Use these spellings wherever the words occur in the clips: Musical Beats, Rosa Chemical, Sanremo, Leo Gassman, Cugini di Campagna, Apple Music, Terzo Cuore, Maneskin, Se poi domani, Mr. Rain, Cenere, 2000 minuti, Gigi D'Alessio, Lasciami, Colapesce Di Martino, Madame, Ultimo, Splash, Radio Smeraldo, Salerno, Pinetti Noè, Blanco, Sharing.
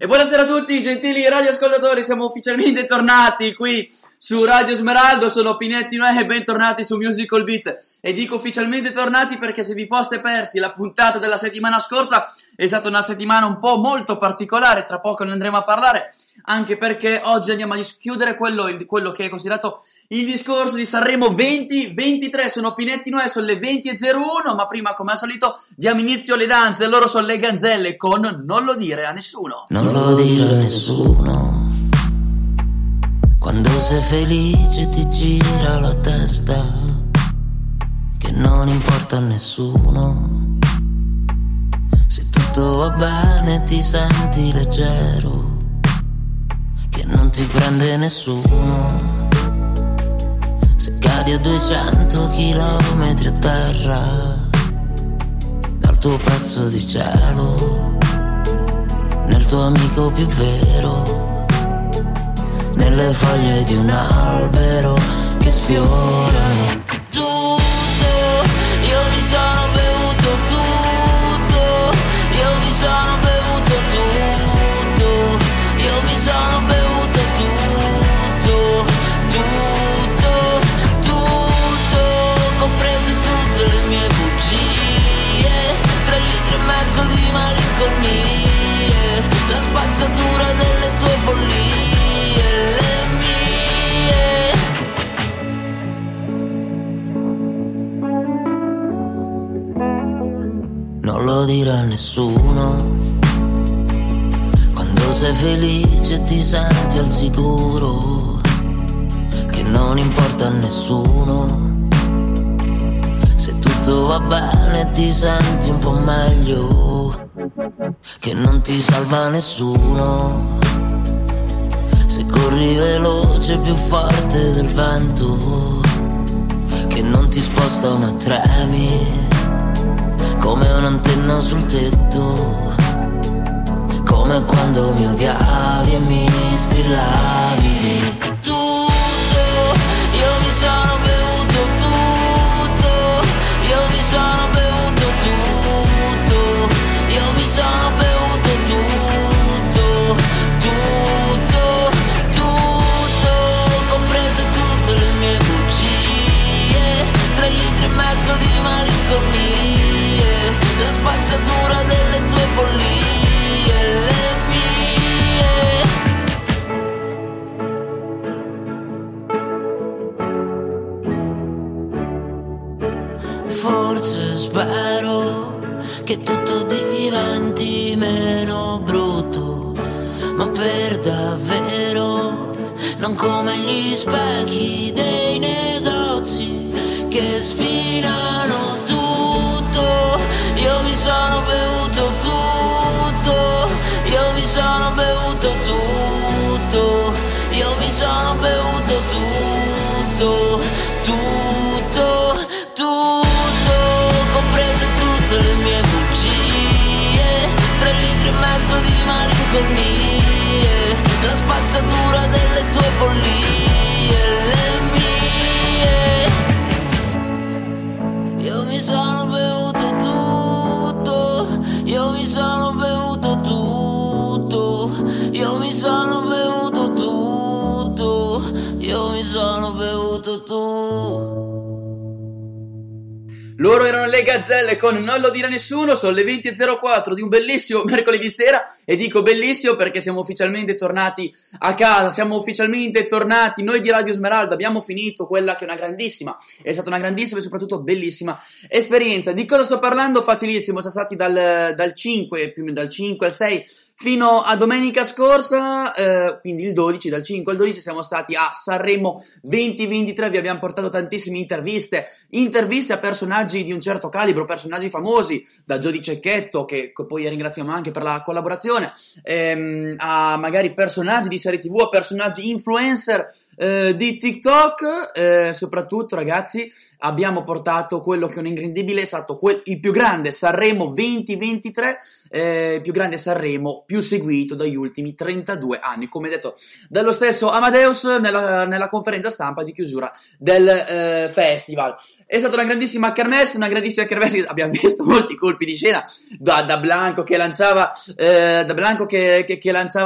Buonasera a tutti, gentili radioascoltatori, siamo ufficialmente tornati qui su Radio Smeraldo, sono Pinetti Noè e bentornati su Musical Beat. E dico ufficialmente tornati perché se vi foste persi la puntata della settimana scorsa è stata una settimana un po' molto particolare, tra poco ne andremo a parlare, anche perché oggi andiamo a dischiudere quello che è considerato il discorso di Sanremo 2023. Sono Pinetti Noè, sono le 20.01, ma prima, come al solito, diamo inizio alle danze. Loro sono le Gazzelle con Non lo dire a nessuno. Non lo dire a nessuno. Quando sei felice ti gira la testa, che non importa a nessuno. Se tutto va bene ti senti leggero, che non ti prende nessuno. Se cadi a 200 chilometri a terra dal tuo pezzo di cielo, nel tuo amico più vero, nelle foglie di un albero che sfiorano tutto. Io mi sono bevuto tutto, io mi sono bevuto tutto, io mi sono bevuto. Di malinconie, la spazzatura delle tue follie, le mie. Non lo dirà nessuno. Quando sei felice ti senti al sicuro, che non importa a nessuno. Se tutto va bene ti senti un po' meglio, che non ti salva nessuno. Se corri veloce più forte del vento, che non ti sposta ma tremi come un'antenna sul tetto, come quando mi odiavi e mi strillavi tutto. Io mi sono bevuto tutto, io mi sono bevuto tutto, io mi sono bevuto tutto, tutto, tutto, comprese tutte le mie bugie, 3,5 litri di malinconie, la spazzatura delle tue follie, le mie. Forse spero che tutto diventi meno brutto, ma per davvero, non come gli specchi dei negozi che sfilano tutto. Io mi sono bevuto tutto, io mi sono bevuto tutto, io mi sono bevuto tutto, tutto, tutto, comprese tutte le mie. Loro erano le Gazzelle con Non lo dirà nessuno. Sono le 20.04 di un bellissimo mercoledì sera, e dico bellissimo perché siamo ufficialmente tornati a casa, siamo ufficialmente tornati noi di Radio Smeraldo. Abbiamo finito quella che è una grandissima, è stata una grandissima e soprattutto bellissima esperienza. Di cosa sto parlando? Facilissimo, siamo stati dal 5 al 6 fino a domenica scorsa, quindi il 12, dal 5 al 12 siamo stati a Sanremo 2023, vi abbiamo portato tantissime interviste a personaggi di un certo calibro, personaggi famosi, da Giorgia Cecchetto, che poi ringraziamo anche per la collaborazione, a magari personaggi di serie TV, a personaggi influencer di TikTok, soprattutto ragazzi abbiamo portato quello che è un incredibile, è stato il più grande Sanremo 2023, il più grande Sanremo più seguito dagli ultimi 32 anni, come detto dallo stesso Amadeus nella conferenza stampa di chiusura del festival. È stata una grandissima kermesse, abbiamo visto molti colpi di scena da Blanco che lanciava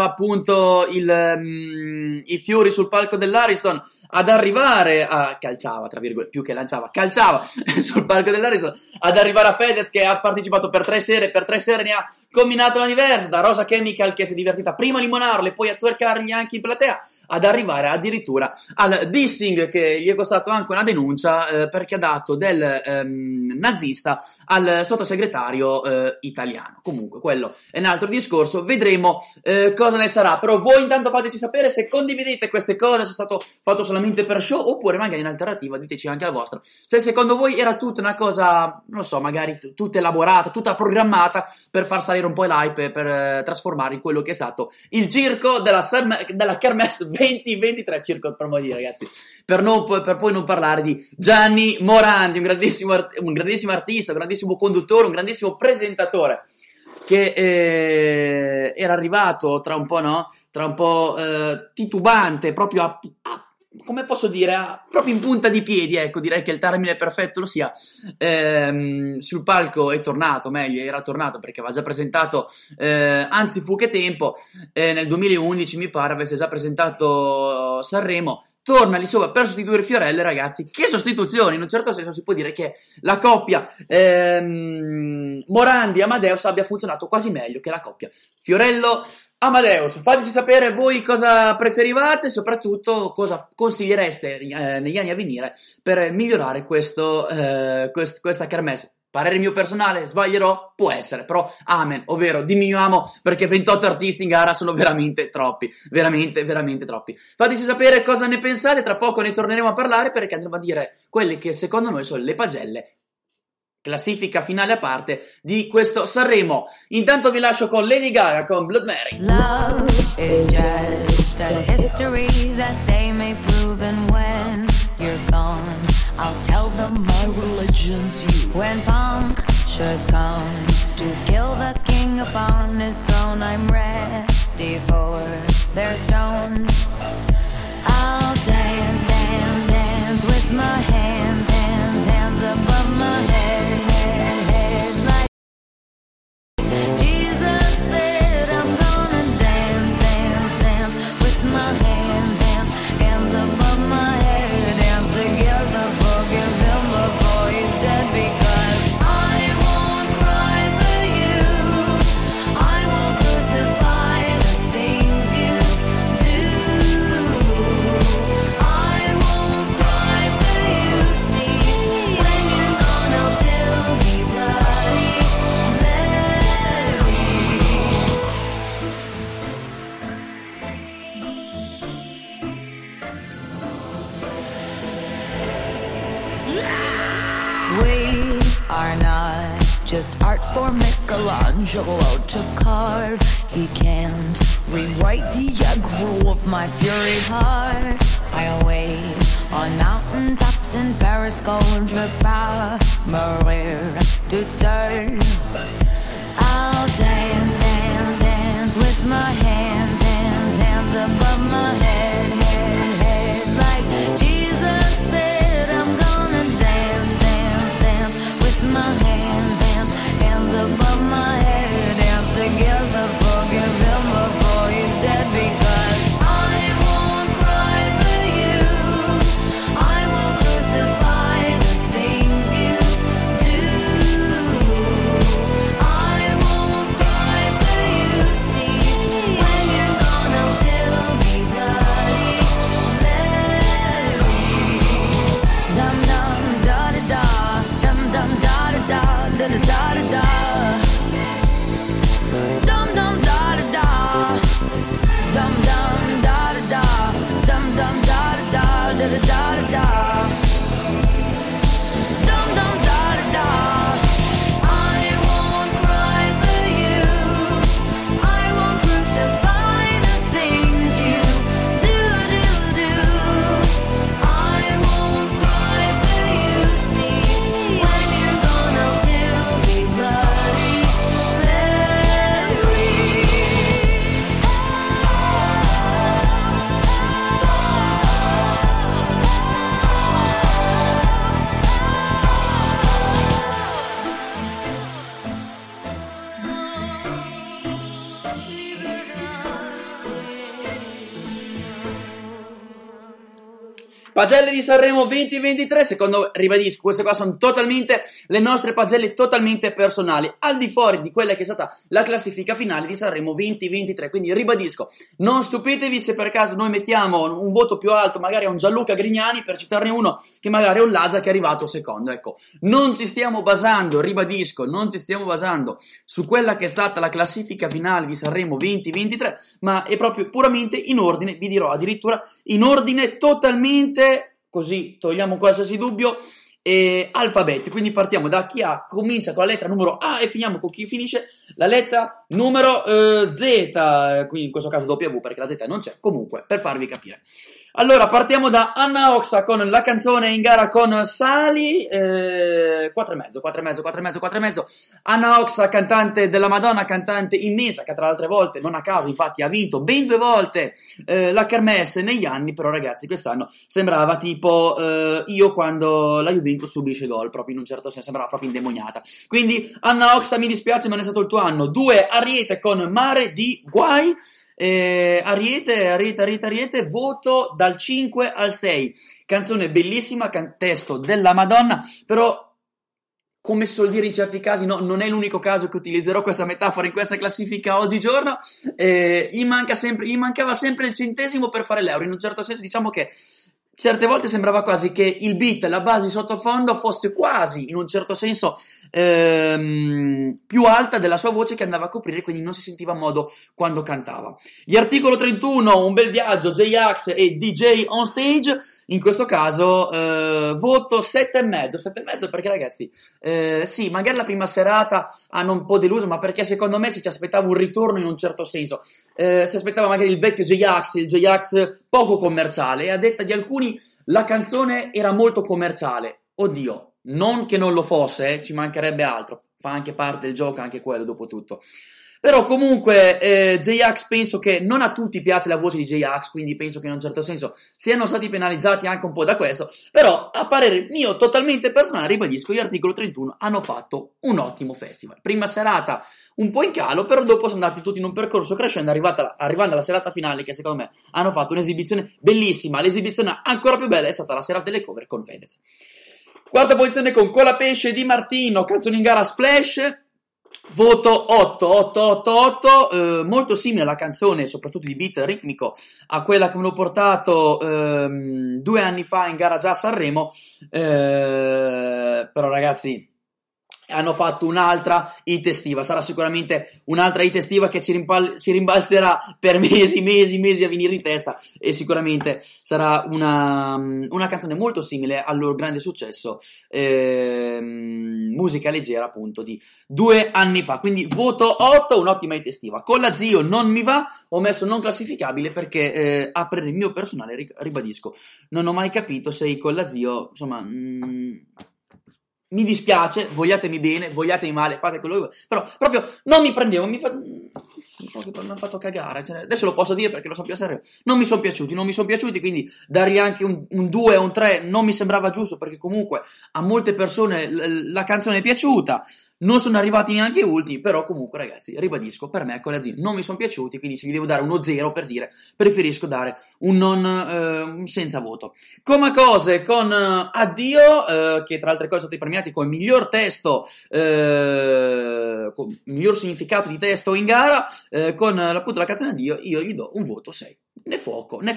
appunto i fiori sul palco dell'Ariston, ad arrivare a calciava, tra virgolette, più che lanciava, calciava sul palco dell'Ariston, ad arrivare a Fedez che ha partecipato per tre sere ne ha combinato una diversa, da Rosa Chemical che si è divertita prima a limonarlo e poi a twerkargli anche in platea, ad arrivare addirittura al dissing che gli è costato anche una denuncia perché ha dato del nazista al sottosegretario italiano. Comunque quello è un altro discorso, vedremo cosa ne sarà, però voi intanto fateci sapere se condividete queste cose, se è stato fatto solamente per show oppure magari in alternativa diteci anche la vostra, se secondo voi era tutta una cosa, non so, magari tutta elaborata, tutta programmata per far salire un po' l'hype, per trasformare in quello che è stato il circo della Kermesse 2023, circo per voi ragazzi, per poi non parlare di Gianni Morandi, un grandissimo artista, un grandissimo conduttore, un grandissimo presentatore che era arrivato tra un po' titubante, proprio a come posso dire, proprio in punta di piedi, ecco, direi che il termine perfetto lo sia, sul palco era tornato perché aveva già presentato, anzi fu che tempo, nel 2011 mi pare avesse già presentato Sanremo, torna lì sopra per sostituire Fiorello. Ragazzi, che sostituzione, in un certo senso si può dire che la coppia Morandi-Amadeus abbia funzionato quasi meglio che la coppia Fiorello Amadeus. Fateci sapere voi cosa preferivate, soprattutto cosa consigliereste negli anni a venire per migliorare questa kermesse. Parere mio personale, sbaglierò, può essere, però amen, ovvero diminuiamo perché 28 artisti in gara sono veramente troppi, veramente troppi. Fateci sapere cosa ne pensate, tra poco ne torneremo a parlare perché andremo a dire quelle che secondo noi sono le pagelle, classifica finale a parte, di questo Sanremo. Intanto vi lascio con Lady Gaga con Blood Mary. Love is just a history that they may prove, and when you're gone I'll tell them my religion's you. When punctures come to kill the king upon his throne, I'm ready for their stones. I'll dance with my hands above my head. Just art for Michelangelo to carve. He can't rewrite the aggro of my fury heart. I'll wait on mountaintops in Paris, gold to power, Maria to turn. I'll dance with my hands above my head, like Jesus said. I'm gonna dance with my hands. Above my head, dance together, forgive him before he's dead, because I won't cry for you, I won't crucify the things you do. Pagelle di Sanremo 2023, secondo, ribadisco, queste qua sono totalmente le nostre pagelle, totalmente personali, al di fuori di quella che è stata la classifica finale di Sanremo 2023, quindi ribadisco, non stupitevi se per caso noi mettiamo un voto più alto magari a un Gianluca Grignani, per citarne uno, che magari a un Lazza che è arrivato secondo, ecco, non ci stiamo basando, ribadisco, non ci stiamo basando su quella che è stata la classifica finale di Sanremo 2023, ma è proprio puramente in ordine, vi dirò addirittura in ordine totalmente, così togliamo qualsiasi dubbio, alfabetico, quindi partiamo da chi ha, comincia con la lettera numero A e finiamo con chi finisce la lettera numero Z, quindi in questo caso W perché la Z non c'è, comunque per farvi capire. Allora partiamo da Anna Oxa con la canzone in gara con Sali, 4 e mezzo. Anna Oxa, cantante della Madonna, cantante immensa che tra le altre volte, non a caso infatti, ha vinto ben 2 volte la Kermesse negli anni, però ragazzi quest'anno sembrava tipo io quando la Juventus subisce gol, proprio in un certo senso, sembrava proprio indemoniata. Quindi Anna Oxa, mi dispiace ma non è stato il tuo anno. 2 Ariete con Mare di Guai. Ariete, voto dal 5 al 6, canzone bellissima, testo della Madonna, però come suol dire in certi casi, no, non è l'unico caso che utilizzerò questa metafora in questa classifica oggigiorno, gli mancava sempre il centesimo per fare l'euro, in un certo senso diciamo che certe volte sembrava quasi che il beat, la base sottofondo, fosse quasi, in un certo senso, più alta della sua voce che andava a coprire, quindi non si sentiva a modo quando cantava. Gli Articolo 31, Un bel viaggio, J-Ax e DJ on stage, in questo caso voto 7,5 perché ragazzi, sì, magari la prima serata hanno un po' deluso, ma perché secondo me se ci aspettava un ritorno in un certo senso. Si aspettava magari il vecchio J-Ax, il J-Ax poco commerciale, e a detta di alcuni la canzone era molto commerciale. Oddio, non che non lo fosse, ci mancherebbe altro, fa anche parte del gioco anche quello dopo tutto. Però comunque J-Ax, penso che non a tutti piace la voce di J-Ax, quindi penso che in un certo senso siano stati penalizzati anche un po' da questo, però a parere mio totalmente personale, ribadisco, gli Articolo 31 hanno fatto un ottimo festival. Prima serata un po' in calo, però dopo sono andati tutti in un percorso crescendo, arrivando alla serata finale che secondo me hanno fatto un'esibizione bellissima. L'esibizione ancora più bella è stata la serata delle cover con Fedez. 4ª posizione con Colapesce di Martino, canzone in gara Splash. Voto 8, molto simile alla canzone, soprattutto di beat ritmico, a quella che mi hanno portato 2 anni fa in gara già a Sanremo, però ragazzi hanno fatto un'altra hit estiva, sarà sicuramente un'altra hit estiva che ci rimbalzerà per mesi a venire in testa, e sicuramente sarà una canzone molto simile al loro grande successo Musica leggera appunto di 2 anni fa, quindi voto 8, un'ottima hit estiva. Con la Zio non mi va, ho messo non classificabile perché a per il mio personale, ribadisco, non ho mai capito se i Con la Zio, insomma... mi dispiace, vogliatemi bene, vogliatemi male, fate quello che vuoi, però proprio non mi prendevo, mi hanno fatto cagare, cioè, adesso lo posso dire perché lo so più a serio, non mi sono piaciuti, quindi dargli anche un 2 o un 3 non mi sembrava giusto, perché comunque a molte persone la canzone è piaciuta, non sono arrivati neanche ultimi, però comunque ragazzi, ribadisco, per me con la Z non mi sono piaciuti, quindi se gli devo dare uno 0 per dire, preferisco dare un non senza voto. Come cose con Addio, che tra altre cose sono stati premiati con il miglior testo, con il miglior significato di testo in gara, con appunto la canzone Addio, io gli do un voto 6. Né fuoco, né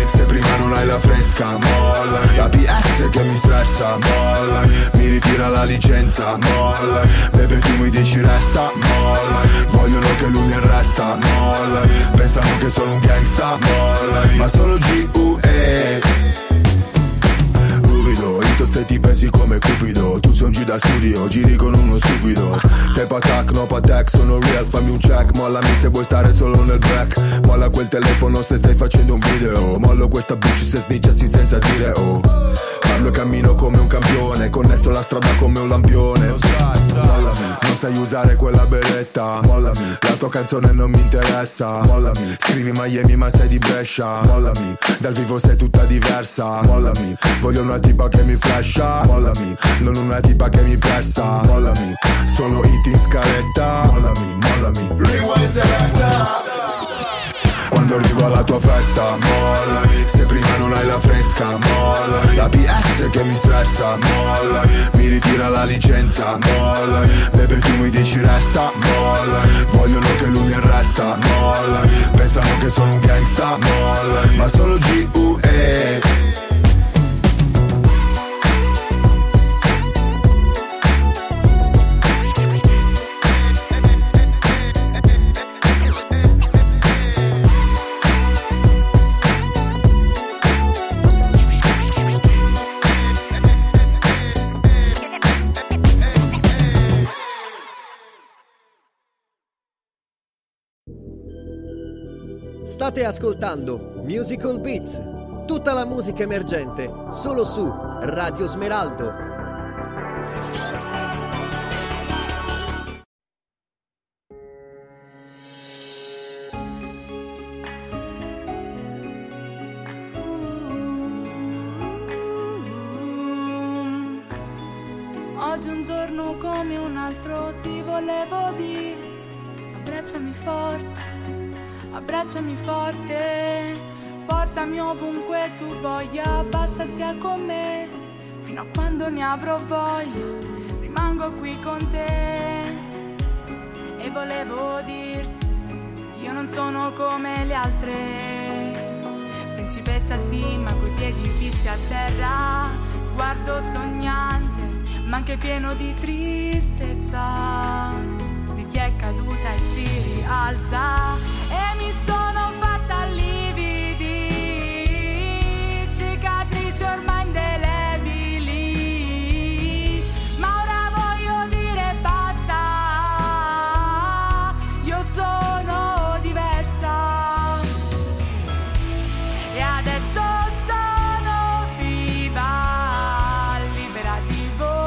Se prima non hai la fresca, molla. La PS che mi stressa, molla. Mi ritira la licenza, molla. Bebe tu mi dici resta, molla. Vogliono che lui mi arresta, molla. Pensano che sono un gangsta, molla. Ma sono G.U.E. Se ti pensi come Cupido, tu sei un G da studio, giri con uno stupido. Sei patac, no patac, sono real, fammi un check. Mollami se vuoi stare solo nel black. Molla quel telefono se stai facendo un video. Mollo questa bitch se snitchassi senza dire oh. Parlo e cammino come un campione, connesso la strada come un lampione. Mollami, non sai usare quella beretta. Mollami, la tua canzone non mi interessa. Mollami, scrivi Miami ma sei di Brescia. Mollami, dal vivo sei tutta diversa. Mollami, voglio una tipa che mi flasha. Mollami, non una tipa che mi pressa. Mollami, solo hit in scaletta. Mollami, mollami, rewind selecta. Quando arrivo alla tua festa, molla. Se prima non hai la fresca, molla. La PS che mi stressa, molla. Mi ritira la licenza, molla. Bebe tu mi dici resta, molla. Vogliono che lui mi arresta, molla. Pensano che sono un gangsta, molla. Ma sono G.U.E. State ascoltando Musical Beats, tutta la musica emergente, solo su Radio Smeraldo. Oggi un giorno come un altro ti volevo dire, abbracciami forte, portami ovunque tu voglia, basta sia con me, fino a quando ne avrò voglia, rimango qui con te. E volevo dirti, io non sono come le altre, principessa sì, ma coi piedi fissi a terra, sguardo sognante, ma anche pieno di tristezza, di chi è caduta e si rialza. E mi sono fatta lividi, cicatrici ormai indelebili, ma ora voglio dire basta, io sono diversa. E adesso sono viva, libera di voi.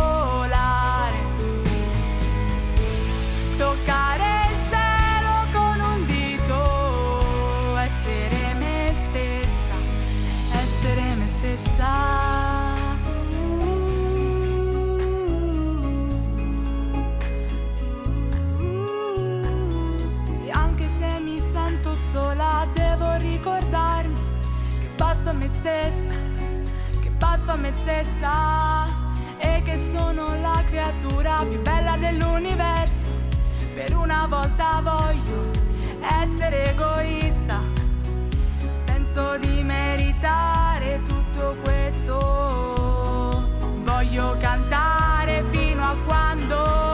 E anche se mi sento sola, devo ricordarmi che basta me stessa, che basta me stessa, e che sono la creatura più bella dell'universo. Per una volta voglio essere egoista, penso di meritare tutto questo, voglio cantare fino a quando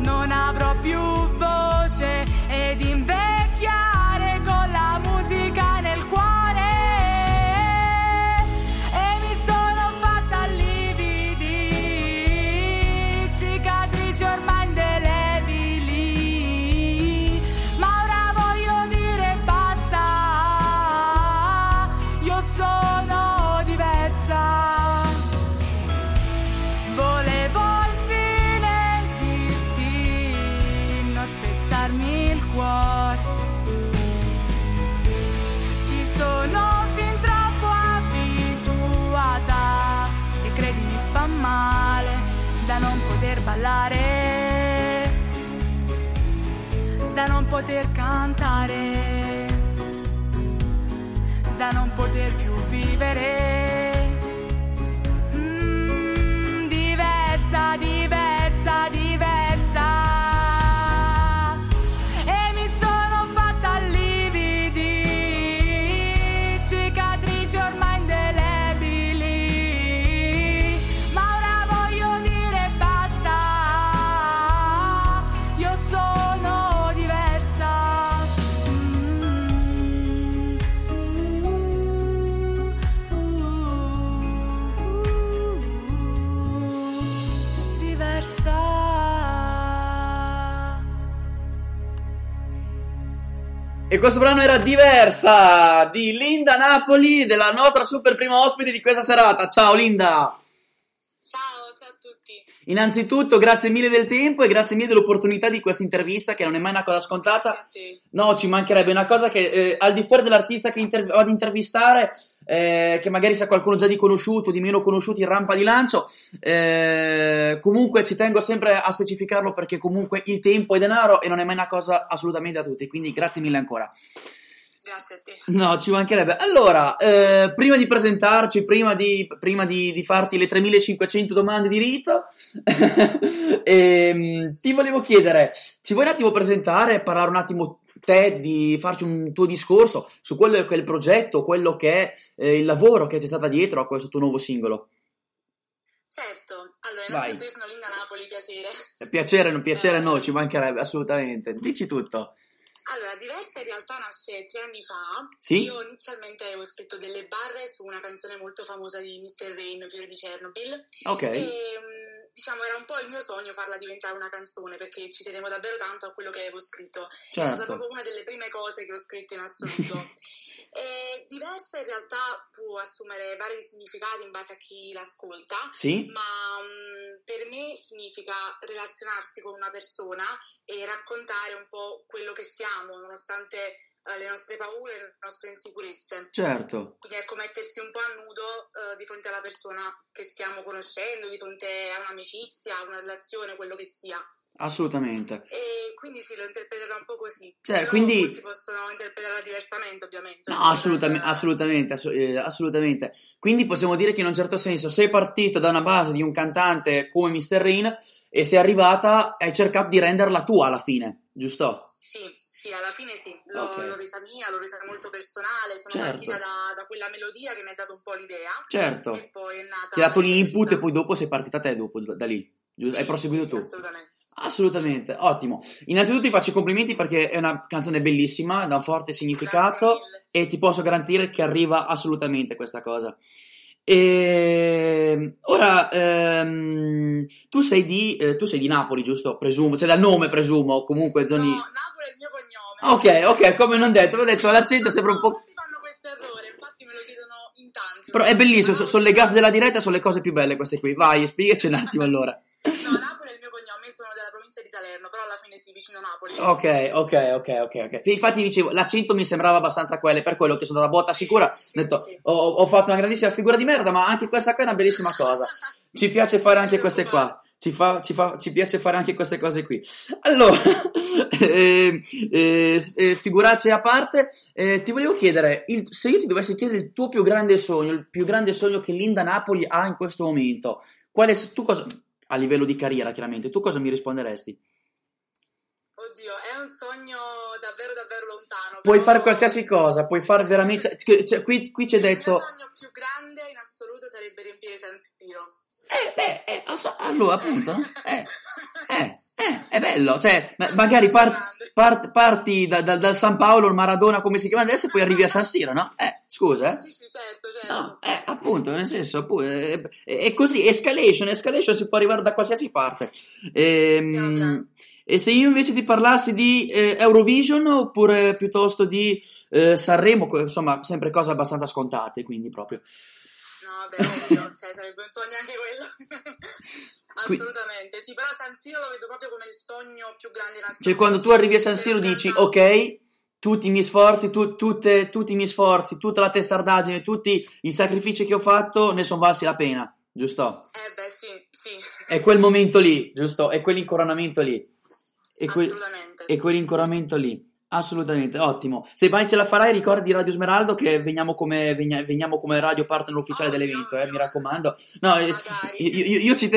non avrò più voce ed invecchiare con la musica nel cuore. E mi sono fatta lividi, cicatrici ormai indelebili, ma ora voglio dire basta, io sono diversa. Volevo infine dirti, non spezzarmi il cuore, ci sono fin troppo abituata e credimi fa male da non poter ballare, da non poter cantare, da non poter più vivere. Diversa, diversa, diversa. E mi sono fatta lividi, cicatrici ormai indelebili, ma ora voglio dire basta, io sono diversa. E questo brano era Diversa di Linda Napoli, della nostra super prima ospite di questa serata. Ciao Linda! Ciao, ciao a tutti! Innanzitutto grazie mille del tempo e grazie mille dell'opportunità di questa intervista, che non è mai una cosa scontata. No, ci mancherebbe, una cosa che al di fuori dell'artista che ad intervistare, che magari sia qualcuno già di conosciuto, di meno conosciuto in rampa di lancio, comunque ci tengo sempre a specificarlo, perché comunque il tempo è denaro e non è mai una cosa assolutamente da tutti, quindi grazie mille ancora. Grazie a te. No, ci mancherebbe. Allora, prima di presentarci, prima di farti le 3500 domande di rito, ti volevo chiedere, ci vuoi un attimo presentare, parlare un attimo te, di farci un tuo discorso su quello che è il progetto, quello che è il lavoro che c'è stato dietro a questo tuo nuovo singolo? Certo, allora innanzitutto io sono Linda Napoli, piacere. Piacere no, ci mancherebbe assolutamente, dici tutto. Allora, Diversa in realtà nasce 3 anni fa. Sì? Io inizialmente avevo scritto delle barre su una canzone molto famosa di Mr. Rain, Fiore di Chernobyl. Ok. E diciamo era un po' il mio sogno farla diventare una canzone, perché ci tenevo davvero tanto a quello che avevo scritto. Certo. È stata proprio una delle prime cose che ho scritto in assoluto. E Diversa in realtà può assumere vari significati in base a chi l'ascolta. Sì? Ma per me significa relazionarsi con una persona e raccontare un po' quello che siamo, nonostante le nostre paure, le nostre insicurezze. Certo. Quindi ecco, mettersi un po' a nudo di fronte alla persona che stiamo conoscendo, di fronte a un'amicizia, a una relazione, quello che sia. Assolutamente. E quindi sì, lo interpreterò un po' così. Cioè, però quindi molti possono interpretarla diversamente, ovviamente. No, assolutamente. Quindi possiamo dire che in un certo senso sei partita da una base di un cantante come Mr. Rain e sei arrivata, hai cercato di renderla tua alla fine, giusto? Sì, alla fine sì. Okay. L'ho resa mia, l'ho resa molto personale. Sono partita da quella melodia che mi ha dato un po' l'idea. Certo. E poi è nata. Ti ha dato l'input e poi dopo sei partita te, dopo da lì. Sì, hai proseguito tu. Assolutamente, ottimo. Innanzitutto ti faccio i complimenti perché è una canzone bellissima, da un forte significato e ti posso garantire che arriva assolutamente questa cosa. E ora tu sei di Napoli, giusto? Presumo, cioè dal nome presumo, comunque zoni. No, Napoli è il mio cognome. Ok, come non detto, l'ho detto l'accento sembra un po'. Tutti fanno questo errore, infatti me lo chiedono in tanti. Però è bellissimo, sono le gaffe della diretta, sono le cose più belle queste qui. Vai, spiegaci un attimo allora. No, Napoli è il mio cognome, sono della provincia di Salerno, però alla fine sì, vicino a Napoli. Ok. Infatti dicevo, l'accento mi sembrava abbastanza quello, per quello che sono una botta sicura. Sì, detto, sì. Ho fatto una grandissima figura di merda, ma anche questa qua è una bellissima cosa. Ci piace fare anche queste qua. Ci piace fare anche queste cose qui. Allora, figuracce a parte, ti volevo chiedere, se io ti dovessi chiedere il tuo più grande sogno, il più grande sogno che Linda Napoli ha in questo momento, quale tu cosa... a livello di carriera, chiaramente. Tu cosa mi risponderesti? Oddio, è un sogno davvero, davvero lontano. Puoi fare qualsiasi cosa, puoi fare veramente... Cioè, qui c'è detto... Il mio sogno più grande in assoluto sarebbe riempire San Siro. Allora, appunto. È bello. Cioè, magari parti dal San Paolo, il Maradona, come si chiama adesso, e poi arrivi a San Siro, no? Scusa, eh? Sì, certo. No, appunto, nel senso, è così, escalation, si può arrivare da qualsiasi parte. E se io invece ti parlassi di Eurovision oppure piuttosto di Sanremo, insomma, sempre cose abbastanza scontate, quindi proprio. No, beh, ovvio, cioè, sarebbe un sogno anche quello. Assolutamente, sì, però San Siro lo vedo proprio come il sogno più grande in assoluto. Cioè, quando tu arrivi a San Siro dici, ok... Tutti i miei sforzi, tutta la testardaggine, tutti i sacrifici che ho fatto ne sono valsi la pena, giusto? Sì. È quel momento lì, giusto? È quell'incoronamento lì. Assolutamente. È quell'incoronamento lì. Assolutamente, ottimo. Se mai ce la farai, ricordi Radio Smeraldo che veniamo come radio partner ufficiale dell'evento, mi raccomando. No, io ci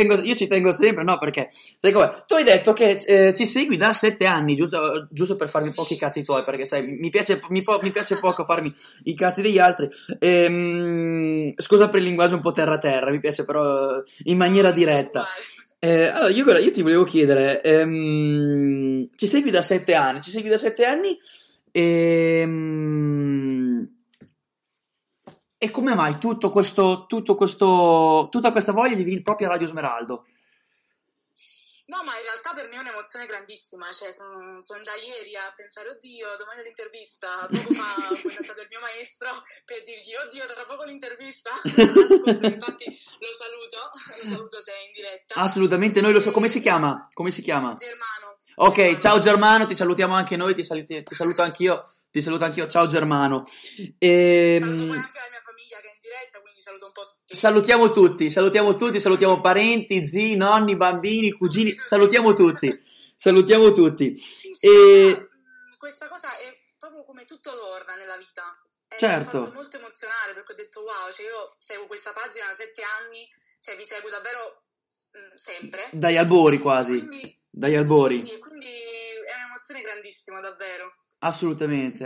tengo sempre, no, perché sai come? Tu hai detto che ci segui da 7 anni, giusto per farmi pochi cazzi tuoi, perché sai, mi piace poco farmi i cazzi degli altri. Scusa per il linguaggio un po' terra, mi piace però in maniera diretta. Allora, io ti volevo chiedere, ci segui da 7 anni e come mai tutta questa voglia di venire proprio a Radio Smeraldo? No, ma in realtà per me è un'emozione grandissima, cioè sono da ieri a pensare, oddio, domani l'intervista, poco fa ho contattato il mio maestro per dirgli, oddio, tra poco l'intervista, infatti lo saluto se è in diretta. Assolutamente, noi lo so, come si chiama? Germano. Ok, Germano. Ciao Germano, ti salutiamo anche noi, ti saluto anch'io, ciao Germano. Saluto poi anche la mia famiglia che è in diretta, quindi saluto un po' tutti. Salutiamo tutti, salutiamo parenti, zii, nonni, bambini, cugini, salutiamo tutti. E... Questa cosa è proprio come tutto torna nella vita. Certo. Mi ha fatto molto emozionare perché ho detto wow, cioè io seguo questa pagina da 7 anni, cioè vi seguo davvero sempre. Dagli albori quasi, quindi, dagli albori. Sì, quindi è un'emozione grandissima davvero. Assolutamente.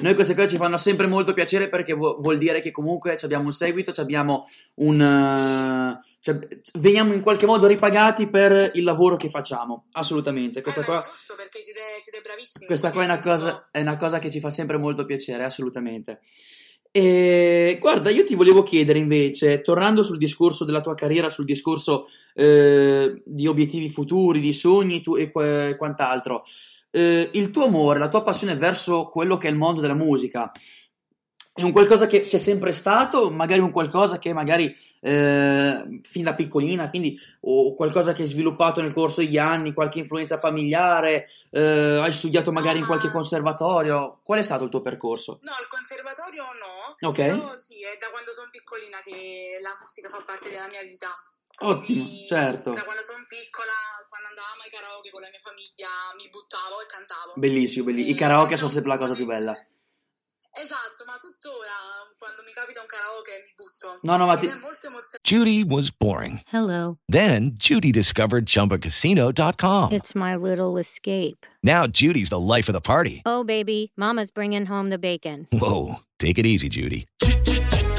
Noi queste cose ci fanno sempre molto piacere perché vuol dire che comunque abbiamo un seguito, veniamo in qualche modo ripagati per il lavoro che facciamo. Assolutamente. È giusto perché siete bravissimi. Questa qua è una cosa che ci fa sempre molto piacere, assolutamente. E guarda, io ti volevo chiedere invece, tornando sul discorso della tua carriera, sul discorso di obiettivi futuri, di sogni e quant'altro. Il tuo amore, la tua passione verso quello che è il mondo della musica È un qualcosa che c'è sempre stato, magari un qualcosa che magari fin da piccolina, quindi o qualcosa che hai sviluppato nel corso degli anni, qualche influenza familiare, hai studiato magari in qualche conservatorio. Qual è stato il tuo percorso? No, il conservatorio no, okay. Però sì, è da quando sono piccolina che la musica fa parte della mia vita. Ottimo, quindi, certo. Da quando sono piccola, quando andavamo ai karaoke con la mia famiglia, mi buttavo e cantavo. Bellissimo, bellissimo. I karaoke sono sempre la cosa più bella. Esatto, ma tuttora quando mi capita un karaoke mi butto. È molto emozionante. Judy was boring. Hello. Then Judy discovered Chumbacasino.com. It's my little escape. Now Judy's the life of the party. Oh, baby, mama's bringing home the bacon. Whoa, take it easy, Judy.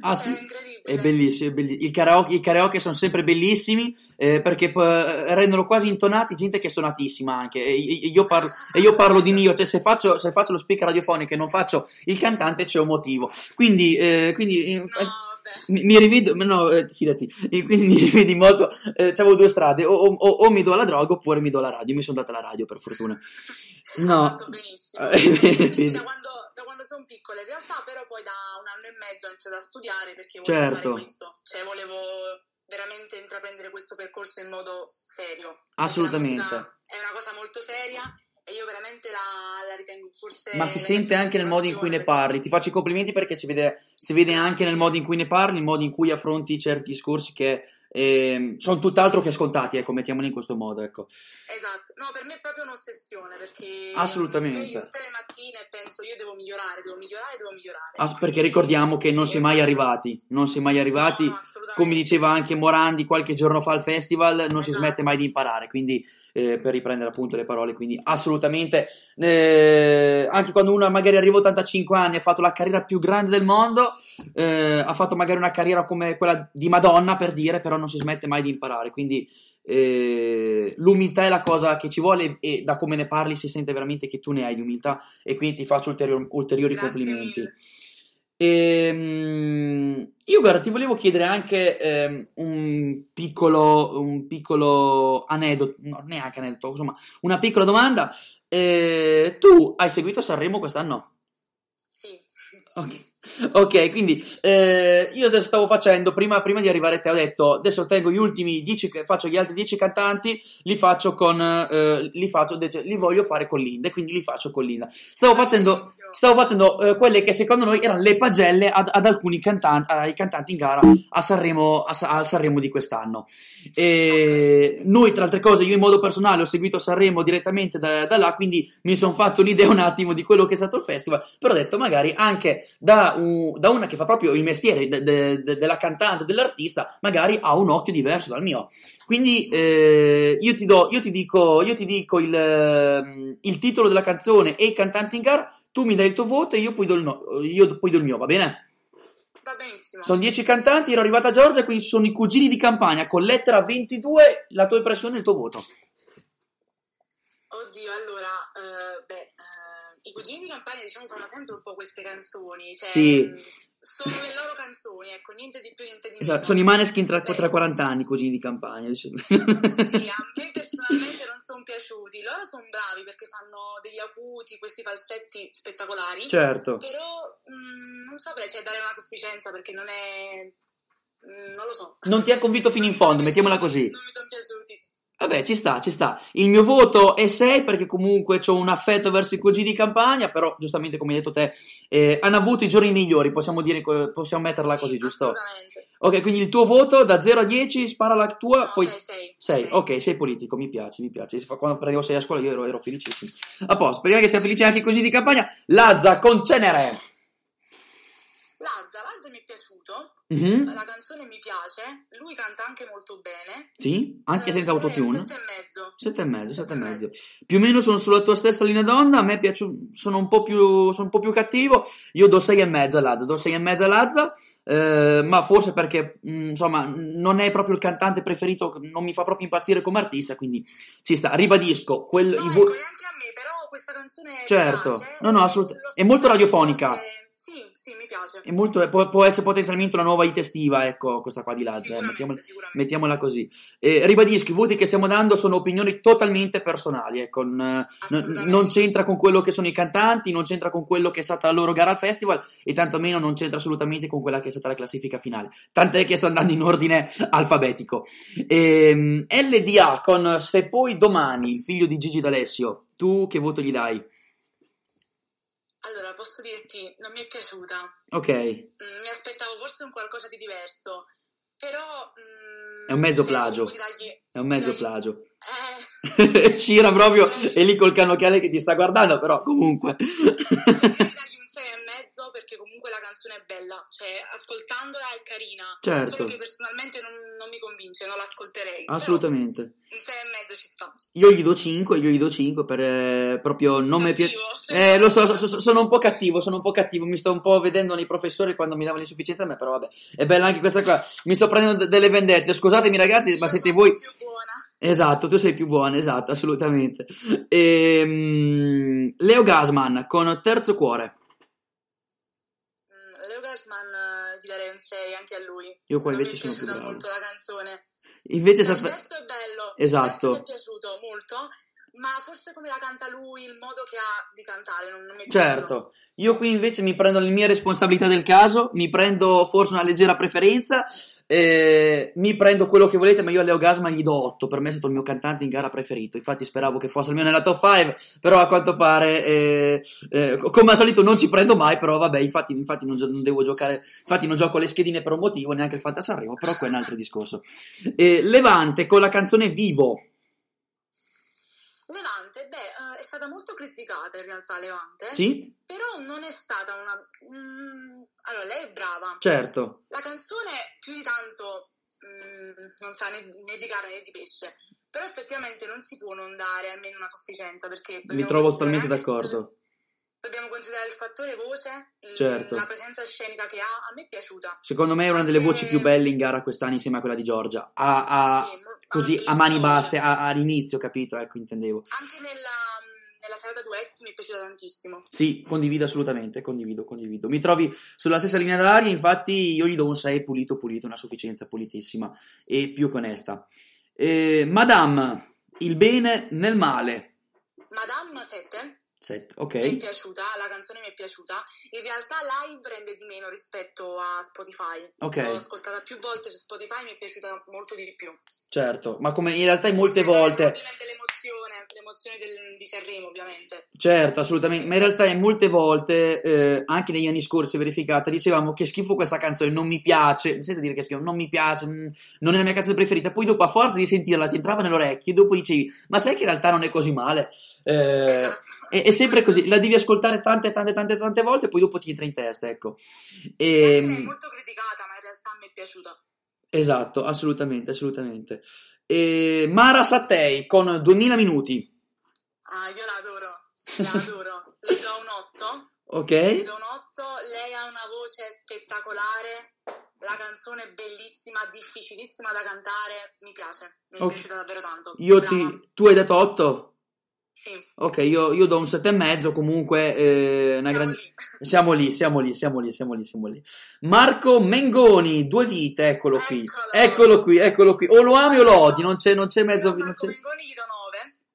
Ah, sì. È bellissimo, I karaoke sono sempre bellissimi perché rendono quasi intonati gente che è stonatissima anche. Io parlo di mio, cioè se faccio lo speaker radiofonico e non faccio il cantante c'è un motivo. Quindi no. Mi rivedo, no, fidati, quindi mi rivedi molto. C'avevo due strade: o mi do alla droga oppure mi do alla radio. Mi sono data la radio, per fortuna. No, ho fatto benissimo. Da quando sono piccola, in realtà, però poi da un anno e mezzo ho iniziato a studiare perché volevo fare questo, cioè volevo veramente intraprendere questo percorso in modo serio. Assolutamente. È una cosa molto seria. E io veramente la ritengo forse... Ma si sente anche nel modo in cui ne parli. Ti faccio i complimenti perché si vede anche nel modo in cui ne parli, il modo in cui affronti certi discorsi che sono tutt'altro che scontati, ecco, mettiamoli in questo modo, ecco. Esatto. No, per me è proprio un'ossessione perché... Assolutamente. Mi sveglio tutte le mattine e penso io devo migliorare. Perché ricordiamo che non si è mai arrivati. Non si è mai arrivati. No, come diceva anche Morandi qualche giorno fa al festival, non si smette mai di imparare, quindi... per riprendere appunto le parole, quindi assolutamente anche quando uno magari arriva a 85 anni ha fatto la carriera più grande del mondo, ha fatto magari una carriera come quella di Madonna, per dire, però non si smette mai di imparare, quindi l'umiltà è la cosa che ci vuole e da come ne parli si sente veramente che tu ne hai di umiltà e quindi ti faccio ulteriori complimenti. Io guarda, ti volevo chiedere anche un piccolo aneddoto, no, neanche aneddoto, insomma, una piccola domanda. Tu hai seguito Sanremo quest'anno? Sì. Ok, quindi io adesso stavo facendo, prima di arrivare te ho detto, adesso tengo gli ultimi 10, faccio gli altri 10 cantanti, li voglio fare con Linda, quindi li faccio con Linda. Stavo facendo quelle che secondo noi erano le pagelle ad alcuni cantanti, ai cantanti in gara a Sanremo, al Sanremo di quest'anno. Noi, tra altre cose, io in modo personale ho seguito Sanremo direttamente da là, quindi mi sono fatto l'idea un attimo di quello che è stato il festival, però ho detto magari anche da una che fa proprio il mestiere della cantante, dell'artista, magari ha un occhio diverso dal mio. Quindi io ti dico il titolo della canzone e i cantanti in gara, tu mi dai il tuo voto e io poi do il mio, va bene? Va benissimo. Sono 10 cantanti, era arrivata Giorgia, quindi sono i Cugini di Campagna con Lettera 22, la tua impressione e il tuo voto. Oddio, allora, i Cugini di Campagna, diciamo, fanno sempre un po' queste canzoni, cioè sì. Sono le loro canzoni, ecco, niente di più, niente di meno. Esatto, sono i Maneskin tra 40 anni, i Cugini di Campagna. Diciamo. Sì, a me personalmente non sono piaciuti, loro sono bravi perché fanno degli acuti, questi falsetti spettacolari, certo. Però non saprei, cioè, dare una sufficienza perché non è, non lo so. Non ti ha convinto fino in fondo, mettiamola così. Non mi sono piaciuti. Vabbè, ci sta, ci sta. Il mio voto è 6 perché comunque c'ho un affetto verso i Cugini di Campagna, però giustamente come hai detto te, hanno avuto i giorni migliori, possiamo dire, possiamo metterla così, giusto? Assolutamente. Ok, quindi il tuo voto da 0 a 10, spara la tua, no, poi 6. Ok, sei politico, mi piace. Quando prendevo 6 a scuola io ero felicissimo. A posto, speriamo che sia felice anche i Cugini di Campagna. Lazza con Cenere. Lazza mi è piaciuto, la canzone mi piace, lui canta anche molto bene. Sì, anche senza autotune. 7,5. Più o meno sono sulla tua stessa linea d'onda, a me piace, sono un po' più cattivo, io do 6,5 a Lazza, ma forse perché, insomma, non è proprio il cantante preferito, non mi fa proprio impazzire come artista, quindi ci sta, ribadisco. Anche a me, però questa canzone piace. No, assolutamente, è molto radiofonica. Sì, mi piace. È molto, può essere potenzialmente una nuova hit estiva, ecco, questa qua di Lazza, mettiamola così. Ribadisco, i voti che stiamo dando sono opinioni totalmente personali, ecco, non c'entra con quello che sono i cantanti, non c'entra con quello che è stata la loro gara al festival e tantomeno non c'entra assolutamente con quella che è stata la classifica finale. Tant'è che sto andando in ordine alfabetico. LDA con Se poi domani, il figlio di Gigi D'Alessio, tu che voto gli dai? Allora, posso dirti, non mi è piaciuta. Ok. Mi aspettavo forse un qualcosa di diverso, però... è un mezzo plagio. È un mezzo plagio. Cira proprio, è lì col cannocchiale che ti sta guardando, però comunque... perché comunque la canzone è bella, cioè ascoltandola è carina, solo che personalmente non mi convince, non l'ascolterei assolutamente. Un 6,5 ci sta. Io gli do 5 per proprio non mi piace, lo so, sono un po' cattivo, mi sto un po' vedendo nei professori quando mi davano l'insufficienza a me, però vabbè, è bella anche questa qua, mi sto prendendo delle vendette, scusatemi ragazzi, sì, ma siete voi più buona. Esatto, tu sei più buona, esatto, assolutamente. Leo Gassman con Terzo cuore. Leo Gassman gli darei un 6 anche a lui. Io qua invece sono più bravo. Mi è piaciuta molto la canzone. Il testo è bello, esatto. Il testo mi è piaciuto molto, ma forse come la canta lui, il modo che ha di cantare non mi è piaciuto. Certo, io qui invece mi prendo le mie responsabilità del caso, mi prendo forse una leggera preferenza, mi prendo quello che volete, ma io a Leo Gassman gli do 8, per me è stato il mio cantante in gara preferito, infatti speravo che fosse almeno nella top 5, però a quanto pare come al solito non ci prendo mai, però vabbè, infatti non devo giocare, infatti non gioco le schedine per un motivo, neanche il Fanta Sanremo, però qua è un altro discorso. Levante con la canzone Vivo. Levante, è stata molto criticata in realtà Levante, sì? Però non è stata una... allora, lei è brava. Certo. La canzone più di tanto non sa né di carne né di pesce, però effettivamente non si può non dare almeno una sufficienza, perché... Mi trovo totalmente d'accordo. Dobbiamo considerare il fattore voce, certo, la presenza scenica che ha, a me è piaciuta. Secondo me è una delle voci più belle in gara quest'anno insieme a quella di Giorgia, così a mani basse, all'inizio, capito? Ecco, intendevo. Anche nella serata duetti mi è piaciuta tantissimo. Sì, condivido assolutamente, condivido. Mi trovi sulla stessa linea d'aria, infatti io gli do un 6 pulito, una sufficienza pulitissima e più che onesta. Madame, il bene nel male. Madame 7. Okay. Mi è piaciuta, la canzone mi è piaciuta. In realtà live prende di meno rispetto a Spotify. Okay. L'ho ascoltata più volte su Spotify, mi è piaciuta molto di più. Certo, ma come in realtà molte volte... L'emozione di Sanremo, ovviamente. Certo, assolutamente, ma in realtà molte volte, anche negli anni scorsi verificata, dicevamo che schifo questa canzone, non mi piace, senza dire che schifo, non mi piace, non è la mia canzone preferita, poi dopo a forza di sentirla ti entrava nell'orecchio e dopo dicevi, ma sai che in realtà non è così male? Esatto. È sempre così, la devi ascoltare tante volte e poi dopo ti entra in testa, ecco. Sì, è molto criticata, ma in realtà mi è piaciuta. Esatto, assolutamente. Mara Sattei con 2000 minuti. Ah, io la adoro. Le do un 8. Ok. Le do un 8, lei ha una voce spettacolare, la canzone è bellissima, difficilissima da cantare, mi piace, mi è piaciuta davvero tanto. Tu hai dato 8? Sì. Ok, io do un 7,5 comunque, siamo lì. Marco Mengoni, Due vite, eccolo qui. O lo ami o lo odi, non c'è mezzo. Marco Mengoni gli do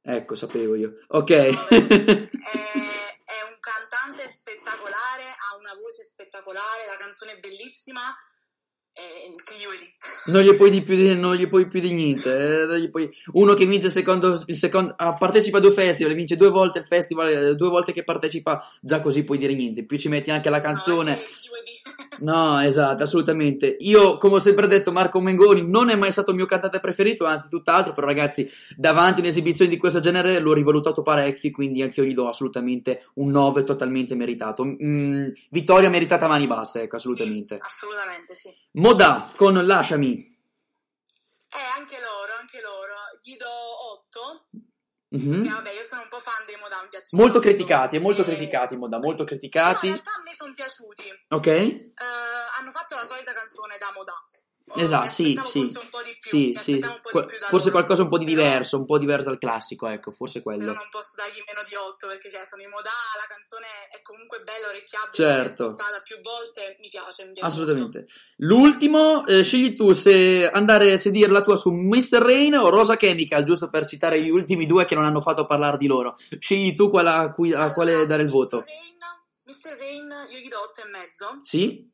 9. Ecco, sapevo io. Ok. È un cantante spettacolare, ha una voce spettacolare, la canzone è bellissima. che gli vuoi dire? Non gli puoi più dire niente. Uno che vince il secondo partecipa a due festival, vince due volte il festival, due volte che partecipa, già così puoi dire niente. Più ci metti anche la canzone. No, esatto, assolutamente. Io, come ho sempre detto, Marco Mengoni non è mai stato il mio cantante preferito, anzi tutt'altro, però ragazzi, davanti a un'esibizione di questo genere l'ho rivalutato parecchi, quindi anche io gli do assolutamente un 9 totalmente meritato. Vittoria meritata a mani basse, ecco, assolutamente. Sì, assolutamente, sì. Modà con Lasciami. Anche loro. Gli do 8. Mm-hmm. Perché, vabbè, io sono un po' fan dei Modà, mi piacciono molto. Criticati Modà, molto criticati. No, in realtà a me sono piaciuti. Ok. Hanno fatto la solita canzone da Modà. Esatto, sì. Forse un po' di più, forse qualcosa un po' di diverso, un po' diverso dal classico, ecco, forse quello. Io non posso dargli meno di 8 perché sono in Modà, la canzone è comunque bella, orecchiabile, certo, ascoltata più volte, mi piace assolutamente. Molto. L'ultimo, scegli tu se dire la tua su Mr. Rain o Rosa Chemical, giusto per citare gli ultimi due che non hanno fatto parlare di loro. Scegli tu quale dare il voto. Mr. Rain, io gli do 8,5. Sì.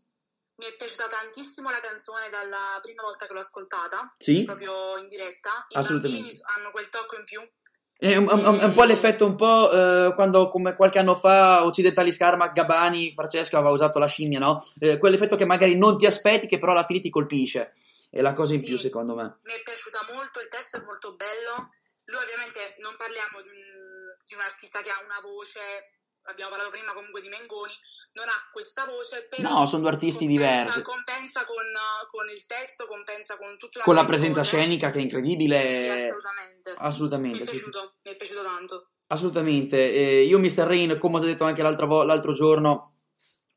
Mi è piaciuta tantissimo la canzone dalla prima volta che l'ho ascoltata, sì, proprio in diretta. I bambini hanno quel tocco in più. È un po' l'effetto, un po' quando, come qualche anno fa, Occidentali Scarma, Gabbani, Francesco aveva usato la scimmia, no? Quell'effetto che magari non ti aspetti, che però alla fine ti colpisce. È la cosa in più, secondo me. Mi è piaciuta molto, il testo è molto bello. Lui ovviamente non parliamo di un artista che ha una voce, abbiamo parlato prima comunque di Mengoni, non ha questa voce, però no, sono due artisti diversi. Compensa con il testo, compensa con tutta la presenza scenica che è incredibile. Sì, assolutamente. Mi è piaciuto tanto. Assolutamente. Io Mr. Rain, come ho già detto anche l'altro giorno,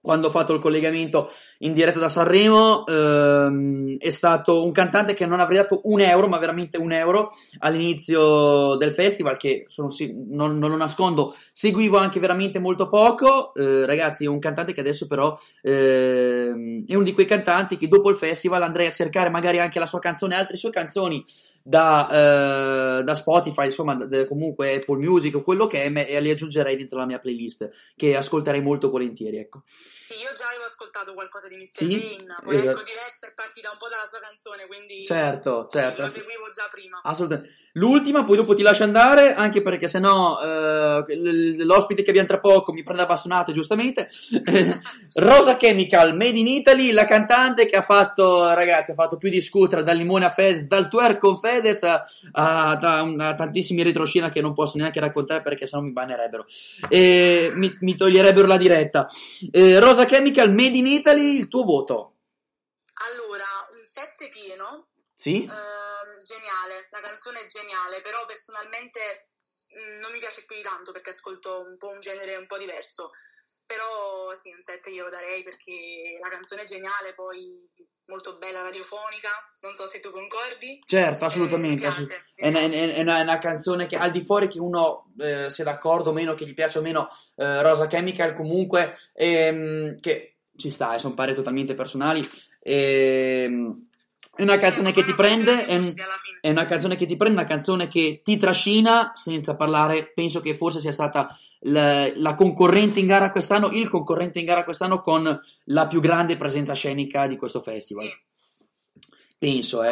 quando ho fatto il collegamento in diretta da Sanremo, è stato un cantante che non avrei dato un euro, ma veramente un euro all'inizio del festival, che non lo nascondo, seguivo anche veramente molto poco. Ragazzi, è un cantante che adesso però è uno di quei cantanti che dopo il festival andrei a cercare magari anche la sua canzone, altre sue canzoni da Spotify, insomma, comunque Apple Music o quello che è, e li aggiungerei dentro la mia playlist, che ascolterei molto volentieri, ecco. Sì, io già avevo ascoltato qualcosa di Mr. Rain, poi esatto. Ecco, Diversa è partita un po' dalla sua canzone, quindi certo, la seguivo già prima. Assolutamente. L'ultima, poi dopo ti lascio andare, anche perché sennò l'ospite che abbiamo tra poco mi prende a bastonate, giustamente. Rosa Chemical, Made in Italy, la cantante che ha fatto più discutere dal limone a Fedez, dal twerk con Fedez, a tantissimi retroscena che non posso neanche raccontare perché sennò mi bannerebbero e mi toglierebbero la diretta. Rosa Chemical, Made in Italy, il tuo voto? Allora, un 7 pieno. Sì? Geniale, la canzone è geniale, però personalmente non mi piace più di tanto perché ascolto un po' un genere un po' diverso, però sì, un 7 glielo darei perché la canzone è geniale, poi molto bella, radiofonica, non so se tu concordi. Certo, assolutamente, è una canzone che al di fuori che uno sia d'accordo o meno, che gli piace o meno Rosa Chemical, comunque che ci sta, sono pareri totalmente personali, è una canzone che ti prende, è una canzone che ti prende, una canzone che ti trascina, senza parlare, penso che forse sia stata il concorrente in gara quest'anno con la più grande presenza scenica di questo festival. Sì. Penso